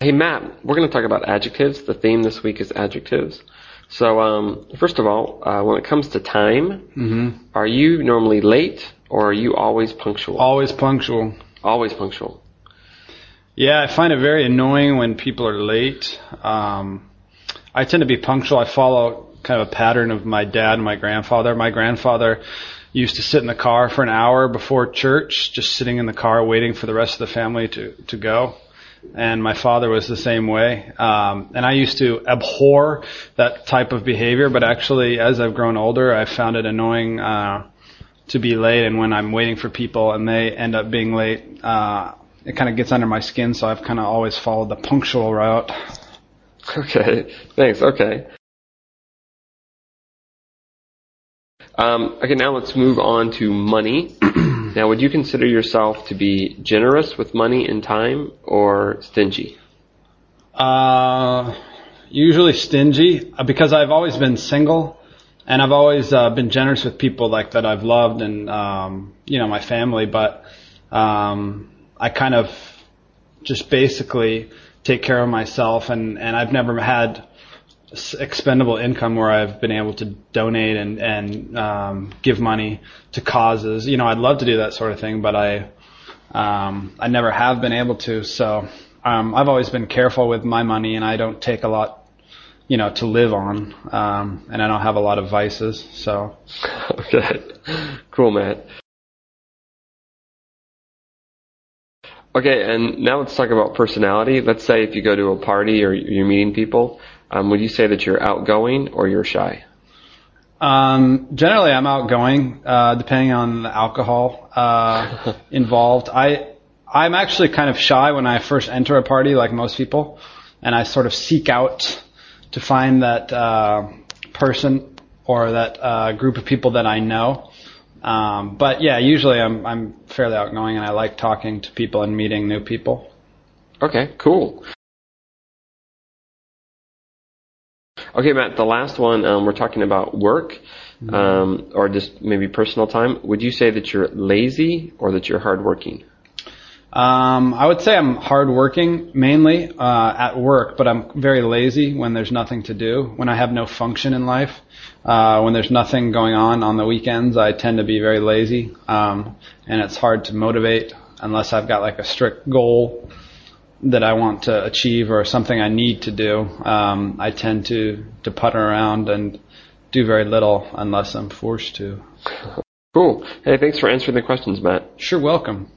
Hey Matt, we're going to talk about adjectives. The theme this week is adjectives. So first of all, when it comes to time, Are you normally late or are you always punctual? Always punctual. Always punctual. Yeah, I find it very annoying when people are late. I tend to be punctual. I follow kind of a pattern of my dad and my grandfather. My grandfather used to sit in the car for an hour before church, just sitting in the car waiting for the rest of the family to go. And my father was the same way. And I used to abhor that type of behavior, but actually as I've grown older, I've found it annoying to be late. And when I'm waiting for people and they end up being late, it kind of gets under my skin. So I've kind of always followed the punctual route. Okay, thanks. Okay. Okay, now let's move on to money. Now, would you consider yourself to be generous with money and time or stingy? Usually stingy, because I've always been single and I've always been generous with people like that I've loved and, my family. But I kind of just basically take care of myself and I've never had expendable income where I've been able to donate and give money to causes. I'd love to do that sort of thing, but I never have been able to. So I've always been careful with my money, and I don't take a lot, to live on, and I don't have a lot of vices. So okay, cool, Matt. Okay, and now let's talk about personality. Let's say if you go to a party or you're meeting people. Would you say that you're outgoing or you're shy? Generally, I'm outgoing, depending on the alcohol involved. I'm actually kind of shy when I first enter a party, like most people, and I sort of seek out to find that person or that group of people that I know. But yeah, usually I'm fairly outgoing, and I like talking to people and meeting new people. Okay, cool. Okay, Matt, the last one, we're talking about work or just maybe personal time. Would you say that you're lazy or that you're hardworking? I would say I'm hardworking mainly at work, but I'm very lazy when there's nothing to do, when I have no function in life. When there's nothing going on the weekends, I tend to be very lazy, and it's hard to motivate unless I've got like a strict goal that I want to achieve or something I need to do. I tend to putter around and do very little unless I'm forced to. Cool. Hey, thanks for answering the questions, Matt. Sure, welcome.